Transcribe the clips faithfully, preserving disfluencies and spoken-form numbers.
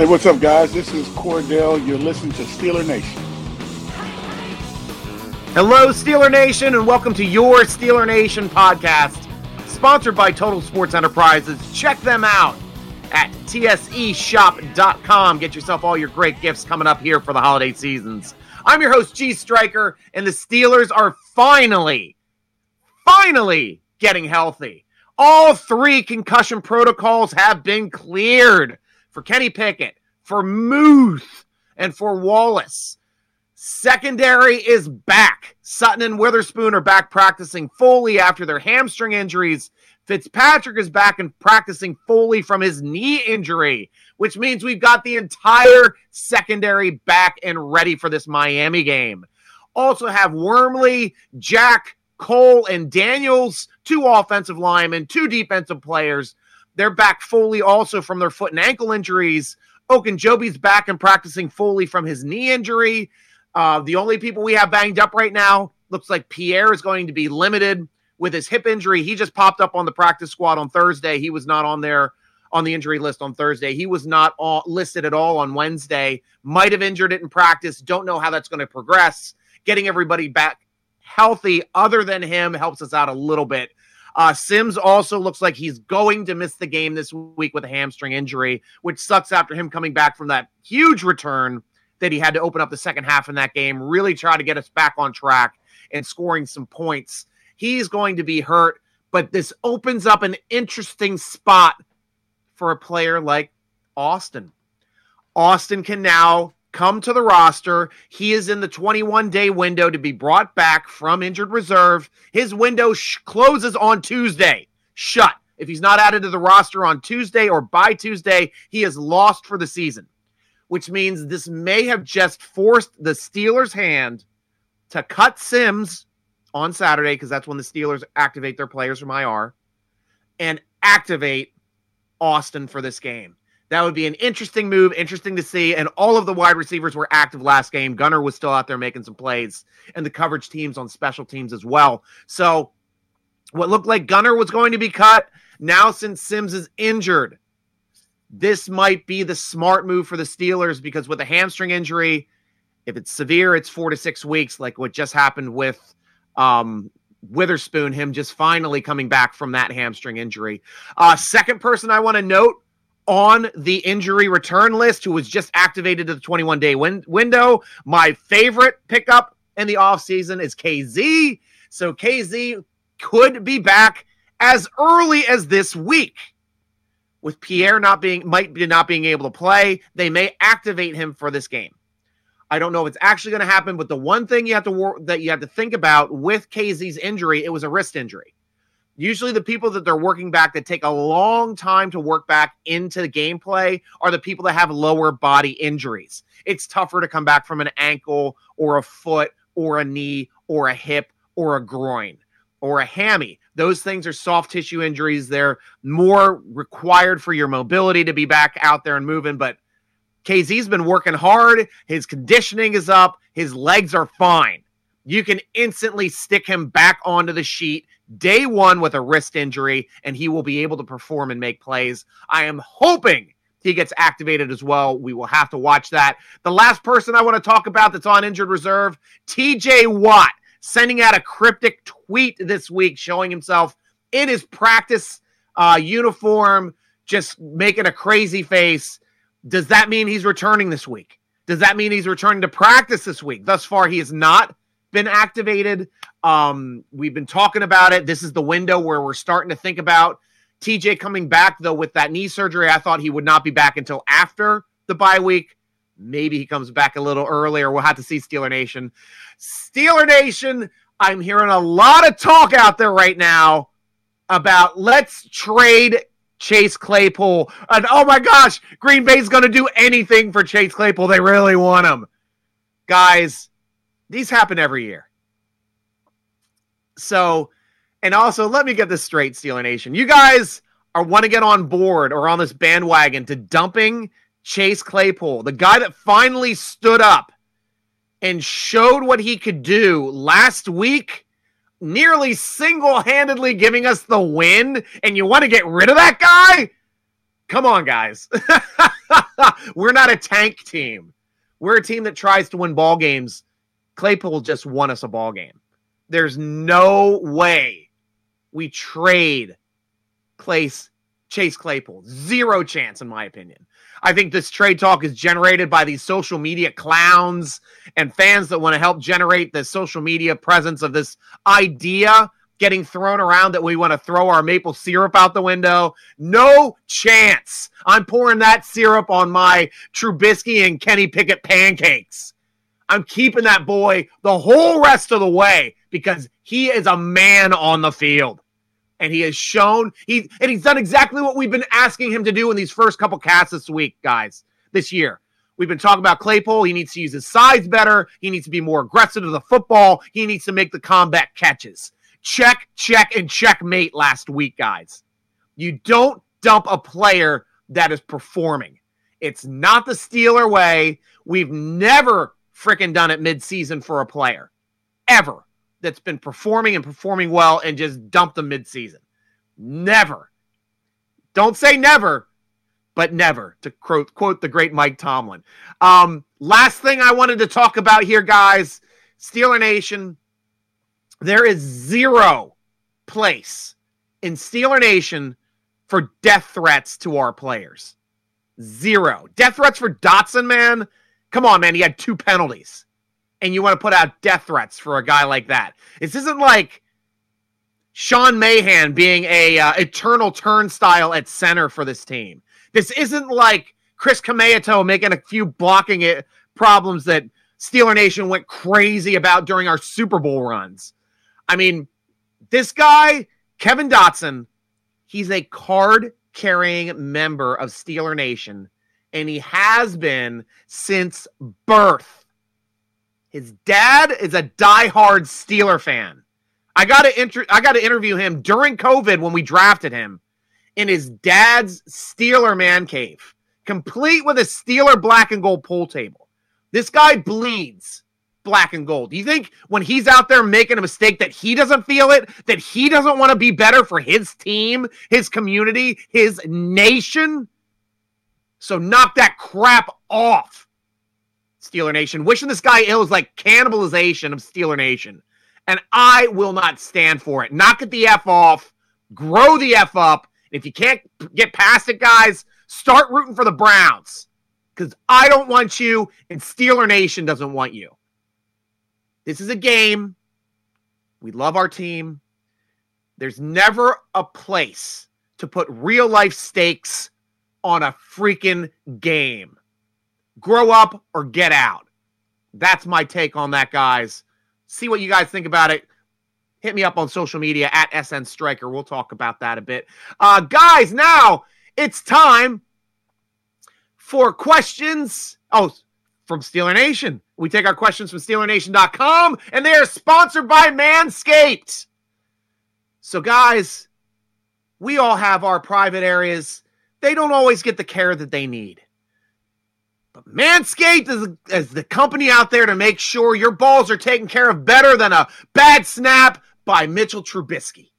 Hey, what's up, guys? This is Cordell. You're listening to Steeler Nation. Hello, Steeler Nation, and welcome to your Steeler Nation podcast, sponsored by Total Sports Enterprises. Check them out at T S E shop dot com. Get yourself all your great gifts coming up here for the holiday seasons. I'm your host, G. Stryker, and the Steelers are finally, finally getting healthy. All three concussion protocols have been cleared for Kenny Pickett, for Muth, and for Wallace. Secondary is back. Sutton and Witherspoon are back practicing fully after their hamstring injuries. Fitzpatrick is back and practicing fully from his knee injury, which means we've got the entire secondary back and ready for this Miami game. Also have Wormley, Jack, Cole, and Daniels, two offensive linemen, two defensive players. They're back fully also from their foot and ankle injuries. Ogunjobi's back and practicing fully from his knee injury. Uh, the only people we have banged up right now, looks like Pierre is going to be limited with his hip injury. He just popped up on the practice squad on Thursday. He was not on there on the injury list on Thursday. He was not all, listed at all on Wednesday. Might have injured it in practice. Don't know how that's going to progress. Getting everybody back healthy other than him helps us out a little bit. Uh, Sims also looks like he's going to miss the game this week with a hamstring injury, which sucks after him coming back from that huge return that he had to open up the second half in that game, really try to get us back on track and scoring some points. He's going to be hurt, but this opens up an interesting spot for a player like Austin. Austin can now come to the roster. He is in the twenty-one day window to be brought back from injured reserve. His window sh- closes on Tuesday. Shut. If he's not added to the roster on Tuesday or by Tuesday, he is lost for the season, which means this may have just forced the Steelers' hand to cut Sims on Saturday, because that's when the Steelers activate their players from I R, and activate Austin for this game. That would be an interesting move, interesting to see. And all of the wide receivers were active last game. Gunner was still out there making some plays, and the coverage teams on special teams as well. So what looked like Gunner was going to be cut, now since Sims is injured, this might be the smart move for the Steelers, because with a hamstring injury, if it's severe, it's four to six weeks, like what just happened with um, Witherspoon, him just finally coming back from that hamstring injury. Uh, second person I want to note on the injury return list, who was just activated to the twenty-one day win- window, my favorite pickup in the offseason is K Z. So K Z could be back as early as this week. With Pierre not being, might be not being able to play, they may activate him for this game. I don't know if it's actually going to happen, but the one thing you have to that you have to think about with K Z's injury, it was a wrist injury. Usually the people that they're working back that take a long time to work back into the gameplay are the people that have lower body injuries. It's tougher to come back from an ankle or a foot or a knee or a hip or a groin or a hammy. Those things are soft tissue injuries. They're more required for your mobility to be back out there and moving. But K Z's been working hard. His conditioning is up. His legs are fine. You can instantly stick him back onto the sheet day one with a wrist injury, and he will be able to perform and make plays. I am hoping he gets activated as well. We will have to watch that. The last person I want to talk about that's on injured reserve, T J Watt, sending out a cryptic tweet this week showing himself in his practice uh, uniform, just making a crazy face. Does that mean he's returning this week? Does that mean he's returning to practice this week? Thus far, he is not been activated. Um, we've been talking about it. This is the window where we're starting to think about T J coming back, though, with that knee surgery. I thought he would not be back until after the bye week. Maybe he comes back a little earlier. We'll have to see. Steeler Nation. Steeler Nation, I'm hearing a lot of talk out there right now about let's trade Chase Claypool. And oh my gosh, Green Bay's going to do anything for Chase Claypool. They really want him. Guys, these happen every year. So, and also, let me get this straight, Steeler Nation. You guys are want to get on board or on this bandwagon to dumping Chase Claypool, the guy that finally stood up and showed what he could do last week, nearly single-handedly giving us the win, and you want to get rid of that guy? Come on, guys. We're not a tank team. We're a team that tries to win ball games. Claypool just won us a ball game. There's no way we trade Chase Claypool. Zero chance, in my opinion. I think this trade talk is generated by these social media clowns and fans that want to help generate the social media presence of this idea getting thrown around that we want to throw our maple syrup out the window. No chance. I'm pouring that syrup on my Trubisky and Kenny Pickett pancakes. I'm keeping that boy the whole rest of the way because he is a man on the field. And he has shown, he and he's done exactly what we've been asking him to do in these first couple casts this week, guys, this year. We've been talking about Claypool. He needs to use his size better. He needs to be more aggressive to the football. He needs to make the combat catches. Check, check, and checkmate last week, guys. You don't dump a player that is performing. It's not the Steeler way. We've never freaking done it midseason for a player, ever, that's been performing and performing well and just dump them midseason. Never. Don't say never, but never, to quote, quote the great Mike Tomlin. Um, last thing I wanted to talk about here, guys, Steeler Nation, there is zero place in Steeler Nation for death threats to our players. Zero. Death threats for Dotson, man. Come on, man. He had two penalties. And you want to put out death threats for a guy like that. This isn't like Sean Mahan being a uh, eternal turnstile at center for this team. This isn't like Chris Kameato making a few blocking it problems that Steeler Nation went crazy about during our Super Bowl runs. I mean, this guy, Kevin Dotson, he's a card-carrying member of Steeler Nation, and he has been since birth. His dad is a diehard Steeler fan. I got to inter- I got to interview him during COVID when we drafted him in his dad's Steeler man cave, complete with a Steeler black and gold pool table. This guy bleeds black and gold. Do you think when he's out there making a mistake that he doesn't feel it, that he doesn't want to be better for his team, his community, his nation? So knock that crap off, Steeler Nation. Wishing this guy ill is like cannibalization of Steeler Nation. And I will not stand for it. Knock it the F off. Grow the F up. If you can't get past it, guys, start rooting for the Browns. Because I don't want you, and Steeler Nation doesn't want you. This is a game. We love our team. There's never a place to put real life stakes on a freaking game. Grow up or get out. That's my take on that, guys. See what you guys think about it. Hit me up on social media at S N Striker. We'll talk about that a bit. Uh, guys, now it's time for questions. Oh, from Steeler Nation. We take our questions from Steeler Nation dot com, and they are sponsored by Manscaped. So, guys, we all have our private areas. They don't always get the care that they need. But Manscaped is, is the company out there to make sure your balls are taken care of better than a bad snap by Mitchell Trubisky.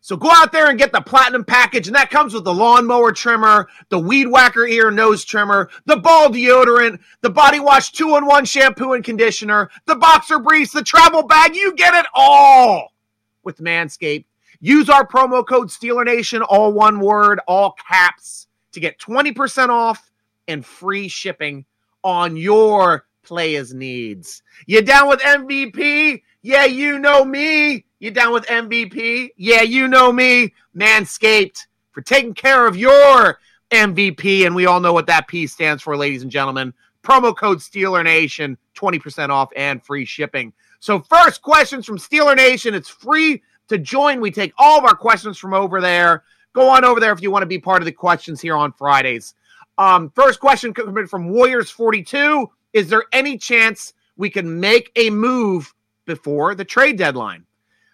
So go out there and get the Platinum Package, and that comes with the lawnmower trimmer, the weed whacker ear nose trimmer, the ball deodorant, the body wash two in one shampoo and conditioner, the boxer briefs, the travel bag. You get it all with Manscaped. Use our promo code SteelerNation, all one word, all caps, to get twenty percent off and free shipping on your players' needs. You down with M V P? Yeah, you know me. You down with M V P? Yeah, you know me. Manscaped, for taking care of your M V P. And we all know what that P stands for, ladies and gentlemen. Promo code SteelerNation, twenty percent off and free shipping. So first questions from Steeler Nation. It's free to join. We take all of our questions from over there. Go on over there if you want to be part of the questions here on Fridays. Um, first question coming from Warriors forty-two. Is there any chance we can make a move before the trade deadline?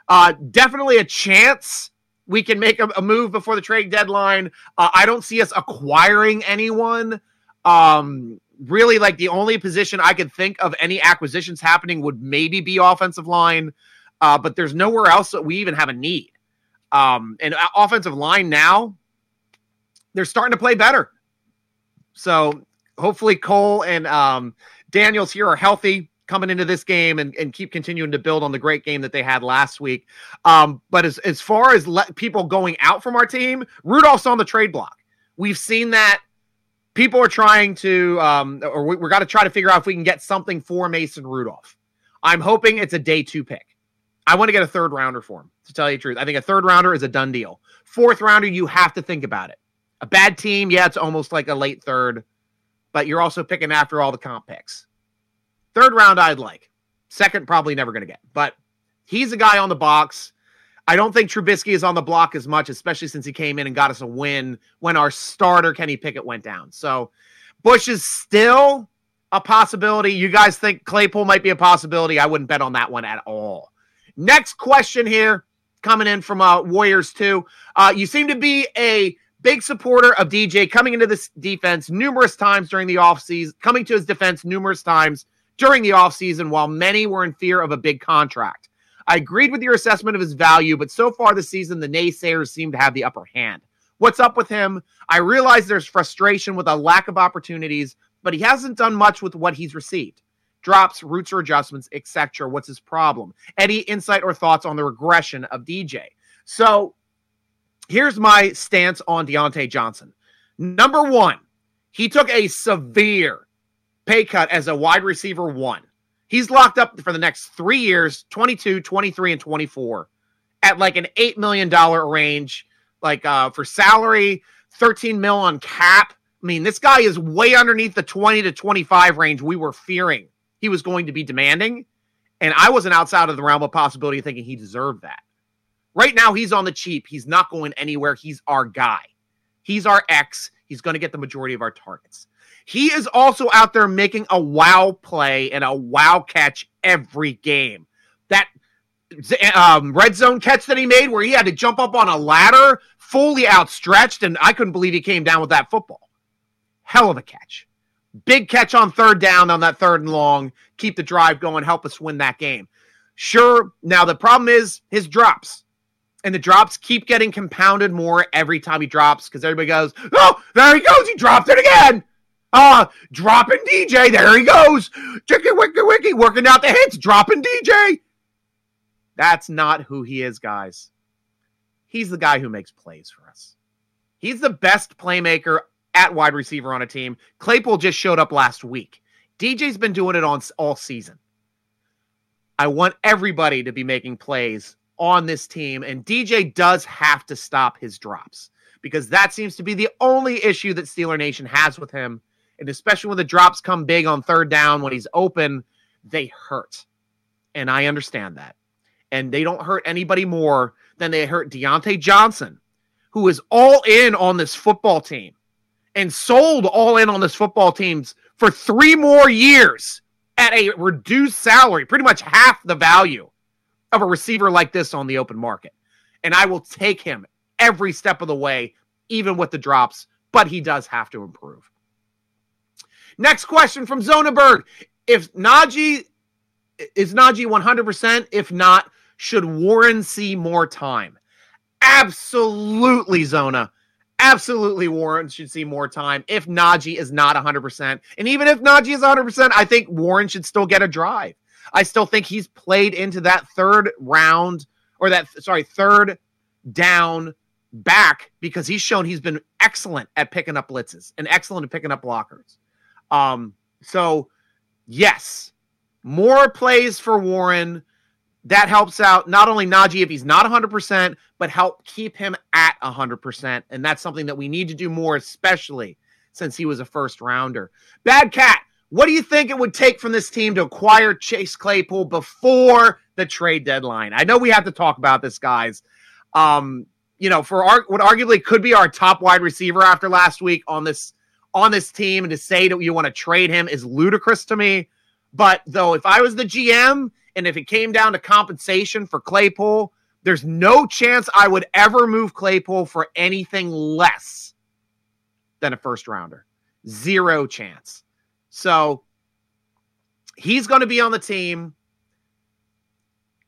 Uh, definitely a chance we can make a, a move before the trade deadline. Uh, I don't see us acquiring anyone. Um, really, like the only position I could think of any acquisitions happening would maybe be offensive line. Uh, but there's nowhere else that we even have a need. Um, and offensive line now, they're starting to play better. So hopefully Cole and um, Daniels here are healthy coming into this game and, and keep continuing to build on the great game that they had last week. Um, but as, as far as le- people going out from our team, Rudolph's on the trade block. We've seen that. People are trying to, um, or we, we're got to try to figure out if we can get something for Mason Rudolph. I'm hoping it's a day two pick. I want to get a third rounder for him, to tell you the truth. I think a third rounder is a done deal. Fourth rounder, you have to think about it. A bad team, yeah, it's almost like a late third, but you're also picking after all the comp picks. Third round, I'd like. Second, probably never going to get. But he's a guy on the box. I don't think Trubisky is on the block as much, especially since he came in and got us a win when our starter, Kenny Pickett, went down. So Bush is still a possibility. You guys think Claypool might be a possibility? I wouldn't bet on that one at all. Next question here, coming in from uh, Warriors two. Uh, you seem to be a big supporter of D J coming into this defense numerous times during the offseason, coming to his defense numerous times during the offseason while many were in fear of a big contract. I agreed with your assessment of his value, but so far this season, the naysayers seem to have the upper hand. What's up with him? I realize there's frustration with a lack of opportunities, but he hasn't done much with what he's received. Drops, routes or adjustments, et cetera. What's his problem? Any insight or thoughts on the regression of D J? So here's my stance on Deontay Johnson. Number one, he took a severe pay cut as a wide receiver one. He's locked up for the next three years, twenty-two, twenty-three, and twenty-four, at like an eight million dollars range, like uh, for salary, thirteen mil on cap. I mean, this guy is way underneath the twenty to twenty-five range we were fearing he was going to be demanding, and I wasn't outside of the realm of possibility of thinking he deserved that. Right now, he's on the cheap. He's not going anywhere. He's our guy. He's our X. He's going to get the majority of our targets. He is also out there making a wow play and a wow catch every game. That um, red zone catch that he made where he had to jump up on a ladder, fully outstretched, and I couldn't believe he came down with that football. Hell of a catch. Big catch on third down on that third and long. Keep the drive going. Help us win that game. Sure, now the problem is his drops. And the drops keep getting compounded more every time he drops because everybody goes, oh, there he goes. He dropped it again. Uh, dropping D J. There he goes. Chicky, wicky, wicky, working out the hits, dropping D J. That's not who he is, guys. He's the guy who makes plays for us. He's the best playmaker at wide receiver on a team. Claypool just showed up last week. D J's been doing it on all season. I want everybody to be making plays on this team, and D J does have to stop his drops because that seems to be the only issue that Steeler Nation has with him. And especially when the drops come big on third down, when he's open, they hurt. And I understand that. And they don't hurt anybody more than they hurt Deontay Johnson, who is all in on this football team and sold all in on this football teams for three more years at a reduced salary, pretty much half the value of a receiver like this on the open market. And I will take him every step of the way, even with the drops, but he does have to improve. Next question from Zonaberg. If Najee, is Najee one hundred percent? If not, should Warren see more time? Absolutely, Zona. Absolutely, Warren should see more time if Najee is not one hundred percent. And even if Najee is one hundred percent, I think Warren should still get a drive. I still think he's played into that third round or that, sorry, third down back because he's shown he's been excellent at picking up blitzes and excellent at picking up blockers. Um, so, yes, more plays for Warren. That helps out not only Najee if he's not one hundred percent, but help keep him at one hundred percent. And that's something that we need to do more, especially since he was a first rounder. Bad Cat. What do you think it would take from this team to acquire Chase Claypool before the trade deadline? I know we have to talk about this, guys. Um, you know, for our, what arguably could be our top wide receiver after last week on this on this team, and to say that you want to trade him is ludicrous to me. But, though, if I was the G M and if it came down to compensation for Claypool, there's no chance I would ever move Claypool for anything less than a first-rounder. Zero chance. So he's going to be on the team.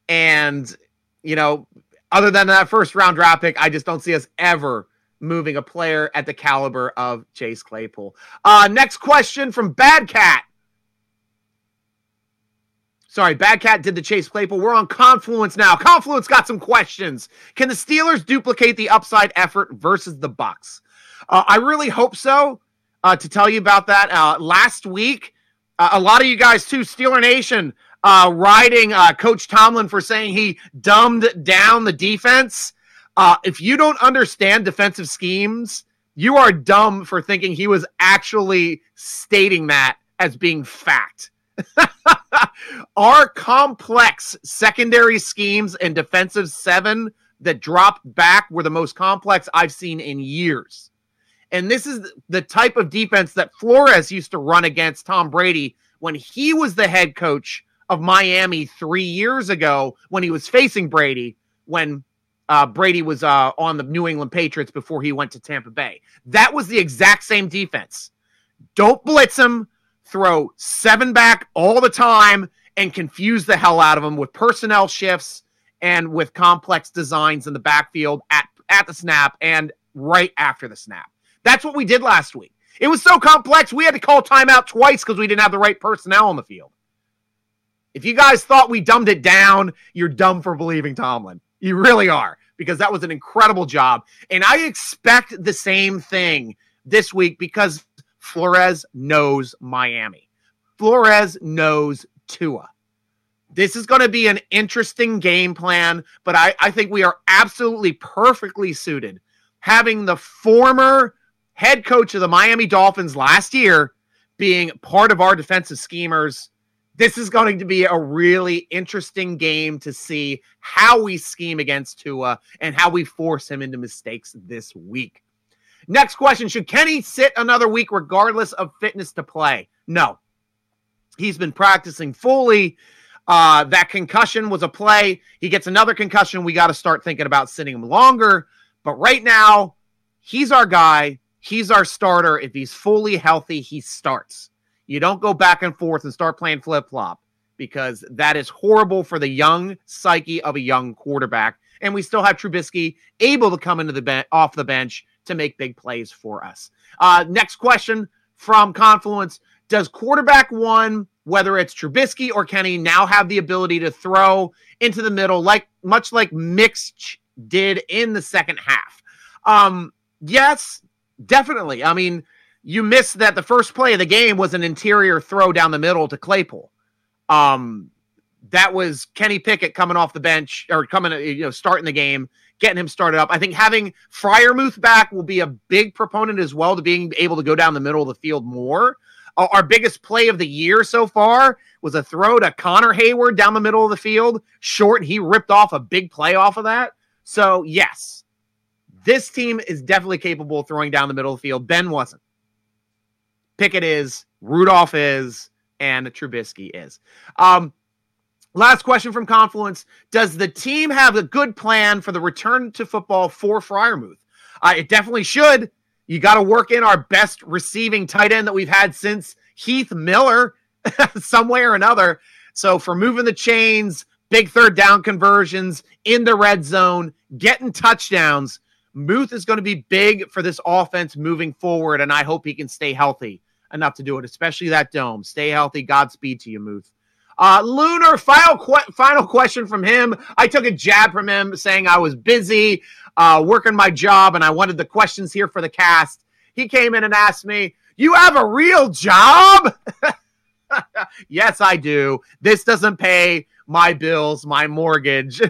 And, you know, other than that first round draft pick, I just don't see us ever moving a player at the caliber of Chase Claypool. Uh, next question from Bad Cat. Sorry, Bad Cat did the Chase Claypool. We're on Confluence now. Confluence got some questions. Can the Steelers duplicate the upside effort versus the Bucs? Uh, I really hope so. Uh, to tell you about that, uh, last week, uh, a lot of you guys too, Steeler Nation, uh, riding uh, Coach Tomlin for saying he dumbed down the defense. Uh, if you don't understand defensive schemes, you are dumb for thinking he was actually stating that as being fact. Our complex secondary schemes and defensive seven that dropped back were the most complex I've seen in years. And this is the type of defense that Flores used to run against Tom Brady when he was the head coach of Miami three years ago when he was facing Brady, when uh, Brady was uh, on the New England Patriots before he went to Tampa Bay. That was the exact same defense. Don't blitz him. Throw seven back all the time and confuse the hell out of them with personnel shifts and with complex designs in the backfield at, at the snap and right after the snap. That's what we did last week. It was so complex, we had to call timeout twice because we didn't have the right personnel on the field. If you guys thought we dumbed it down, you're dumb for believing Tomlin. You really are, because that was an incredible job. And I expect the same thing this week because Flores knows Miami. Flores knows Tua. This is going to be an interesting game plan, but I, I think we are absolutely perfectly suited having the former head coach of the Miami Dolphins last year being part of our defensive schemers. This is going to be a really interesting game to see how we scheme against Tua and how we force him into mistakes this week. Next question, should Kenny sit another week regardless of fitness to play? No. He's been practicing fully. Uh, that concussion was a play. He gets another concussion. We got to start thinking about sitting him longer. But right now, he's our guy. He's our starter. If he's fully healthy, he starts. You don't go back and forth and start playing flip-flop because that is horrible for the young psyche of a young quarterback. And we still have Trubisky able to come into the ben- off the bench to make big plays for us. Uh, next question from Confluence. Does quarterback one, whether it's Trubisky or Kenny, now have the ability to throw into the middle, like much like Mixch did in the second half? Um, yes, definitely. I mean, you missed that the first play of the game was an interior throw down the middle to Claypool. Um, that was Kenny Pickett coming off the bench or coming, you know, starting the game, getting him started up. I think having Fryermuth back will be a big proponent as well to being able to go down the middle of the field more. Uh, our biggest play of the year so far was a throw to Connor Hayward down the middle of the field. Short, he ripped off a big play off of that. So, yes, this team is definitely capable of throwing down the middle of the field. Ben wasn't. Pickett is, Rudolph is, and Trubisky is. Um, Last question from Confluence. Does the team have a good plan for the return to football for Fryermuth? Uh, it definitely should. You got to work in our best receiving tight end that we've had since Heath Miller, some way or another. So for moving the chains, big third down conversions, in the red zone, getting touchdowns, Muth is going to be big for this offense moving forward, and I hope he can stay healthy enough to do it, especially that dome. Stay healthy. Godspeed to you, Muth. Uh, Lunar, final, qu- final question from him. I took a jab from him saying I was busy uh, working my job and I wanted the questions here for the cast. He came in and asked me, you have a real job? Yes, I do. This doesn't pay my bills, my mortgage,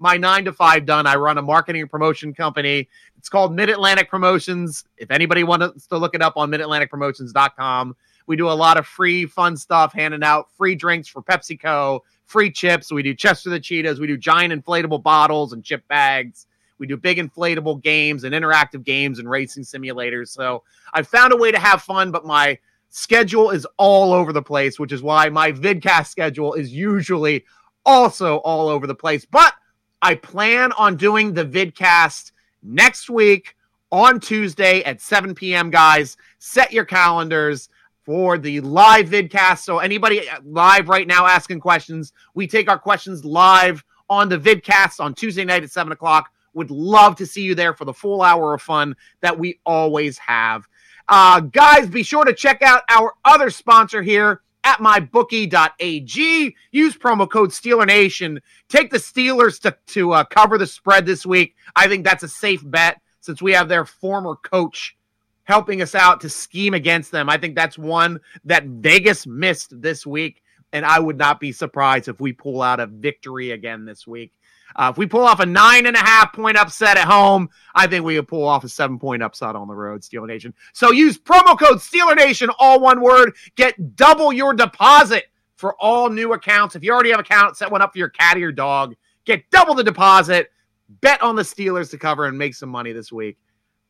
my nine to five done. I run a marketing and promotion company. It's called Mid-Atlantic Promotions. If anybody wants to look it up on mid atlantic promotions dot com. We do a lot of free, fun stuff, handing out free drinks for PepsiCo, free chips. We do Chester the Cheetahs. We do giant inflatable bottles and chip bags. We do big inflatable games and interactive games and racing simulators. So I found a way to have fun, but my schedule is all over the place, which is why my vidcast schedule is usually also all over the place. But I plan on doing the vidcast next week on Tuesday at seven p.m., guys. Set your calendars for the live vidcast. So anybody live right now asking questions, we take our questions live on the vidcast on Tuesday night at seven o'clock. Would love to see you there for the full hour of fun that we always have. Uh, guys, be sure to check out our other sponsor here at my bookie dot a g. Use promo code SteelerNation. Take the Steelers to, to uh, cover the spread this week. I think that's a safe bet since we have their former coach helping us out to scheme against them. I think that's one that Vegas missed this week, and I would not be surprised if we pull out a victory again this week. Uh, if we pull off a nine and a half point upset at home, I think we could pull off a seven point upset on the road, Steeler Nation. So use promo code Steeler Nation, all one word. Get double your deposit for all new accounts. If you already have an account, set one up for your cat or your dog. Get double the deposit. Bet on the Steelers to cover and make some money this week.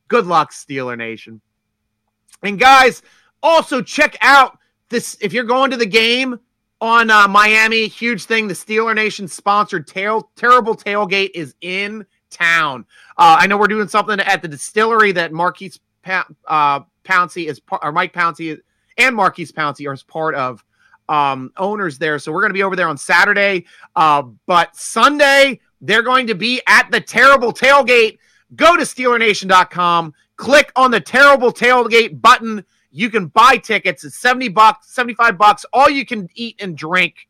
Good luck, Steeler Nation. And guys, also check out this if you're going to the game. On uh, Miami, huge thing. The Steeler Nation sponsored tail, Terrible Tailgate is in town. Uh, I know we're doing something at the distillery that Maurkice uh, Pouncey is par- or Mike Pouncey and Maurkice Pouncey are part of um, owners there. So we're going to be over there on Saturday. Uh, but Sunday, they're going to be at the Terrible Tailgate. Go to Steeler Nation dot com, click on the Terrible Tailgate button. You can buy tickets at seventy bucks, seventy-five bucks, all you can eat and drink.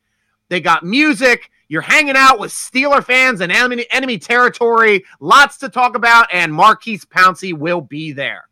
They got music. You're hanging out with Steeler fans in enemy, enemy territory. Lots to talk about, and Maurkice Pouncey will be there.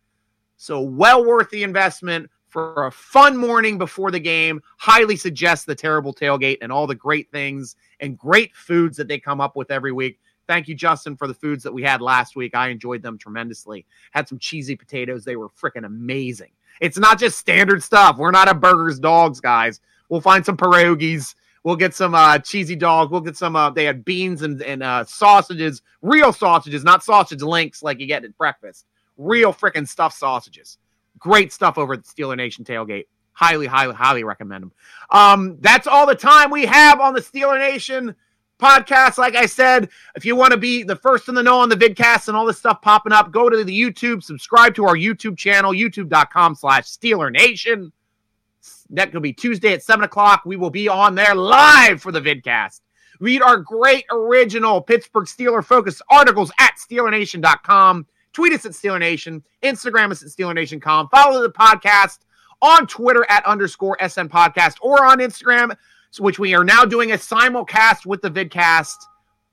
So well worth the investment for a fun morning before the game. Highly suggest the Terrible Tailgate and all the great things and great foods that they come up with every week. Thank you, Justin, for the foods that we had last week. I enjoyed them tremendously. Had some cheesy potatoes. They were freaking amazing. It's not just standard stuff. We're not a burgers, dogs, guys. We'll find some pierogies. We'll get some uh, cheesy dog. We'll get some, uh, they had beans and, and uh, sausages, real sausages, not sausage links like you get at breakfast. Real freaking stuffed sausages. Great stuff over at the Steeler Nation Tailgate. Highly, highly, highly recommend them. Um, that's all the time we have on the Steeler Nation podcast. Like I said, if you want to be the first in the know on the vidcast and all this stuff popping up, go to the YouTube, subscribe to our YouTube channel, youtube dot com slash Steeler Nation. That could be Tuesday at seven o'clock. We will be on there live for the vidcast. Read our great original Pittsburgh Steeler focused articles at Steeler Nation dot com. Tweet us at Steeler Nation. Instagram us at Steeler Nation dot com. Follow the podcast on Twitter at underscore S N podcast or on Instagram, which we are now doing a simulcast with the vidcast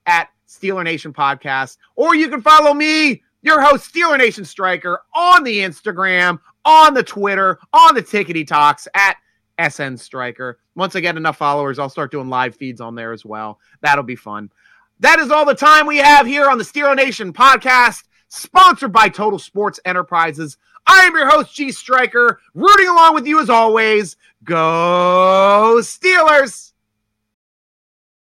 at Steeler Nation Podcast. Or you can follow me, your host, Steeler Nation Striker, on the Instagram, on the Twitter, on the Tickety Talks at S N Striker. Once I get enough followers, I'll start doing live feeds on there as well. That'll be fun. That is all the time we have here on the Steeler Nation Podcast, sponsored by Total Sports Enterprises. I am your host, G. Stryker, rooting along with you as always. Go Steelers!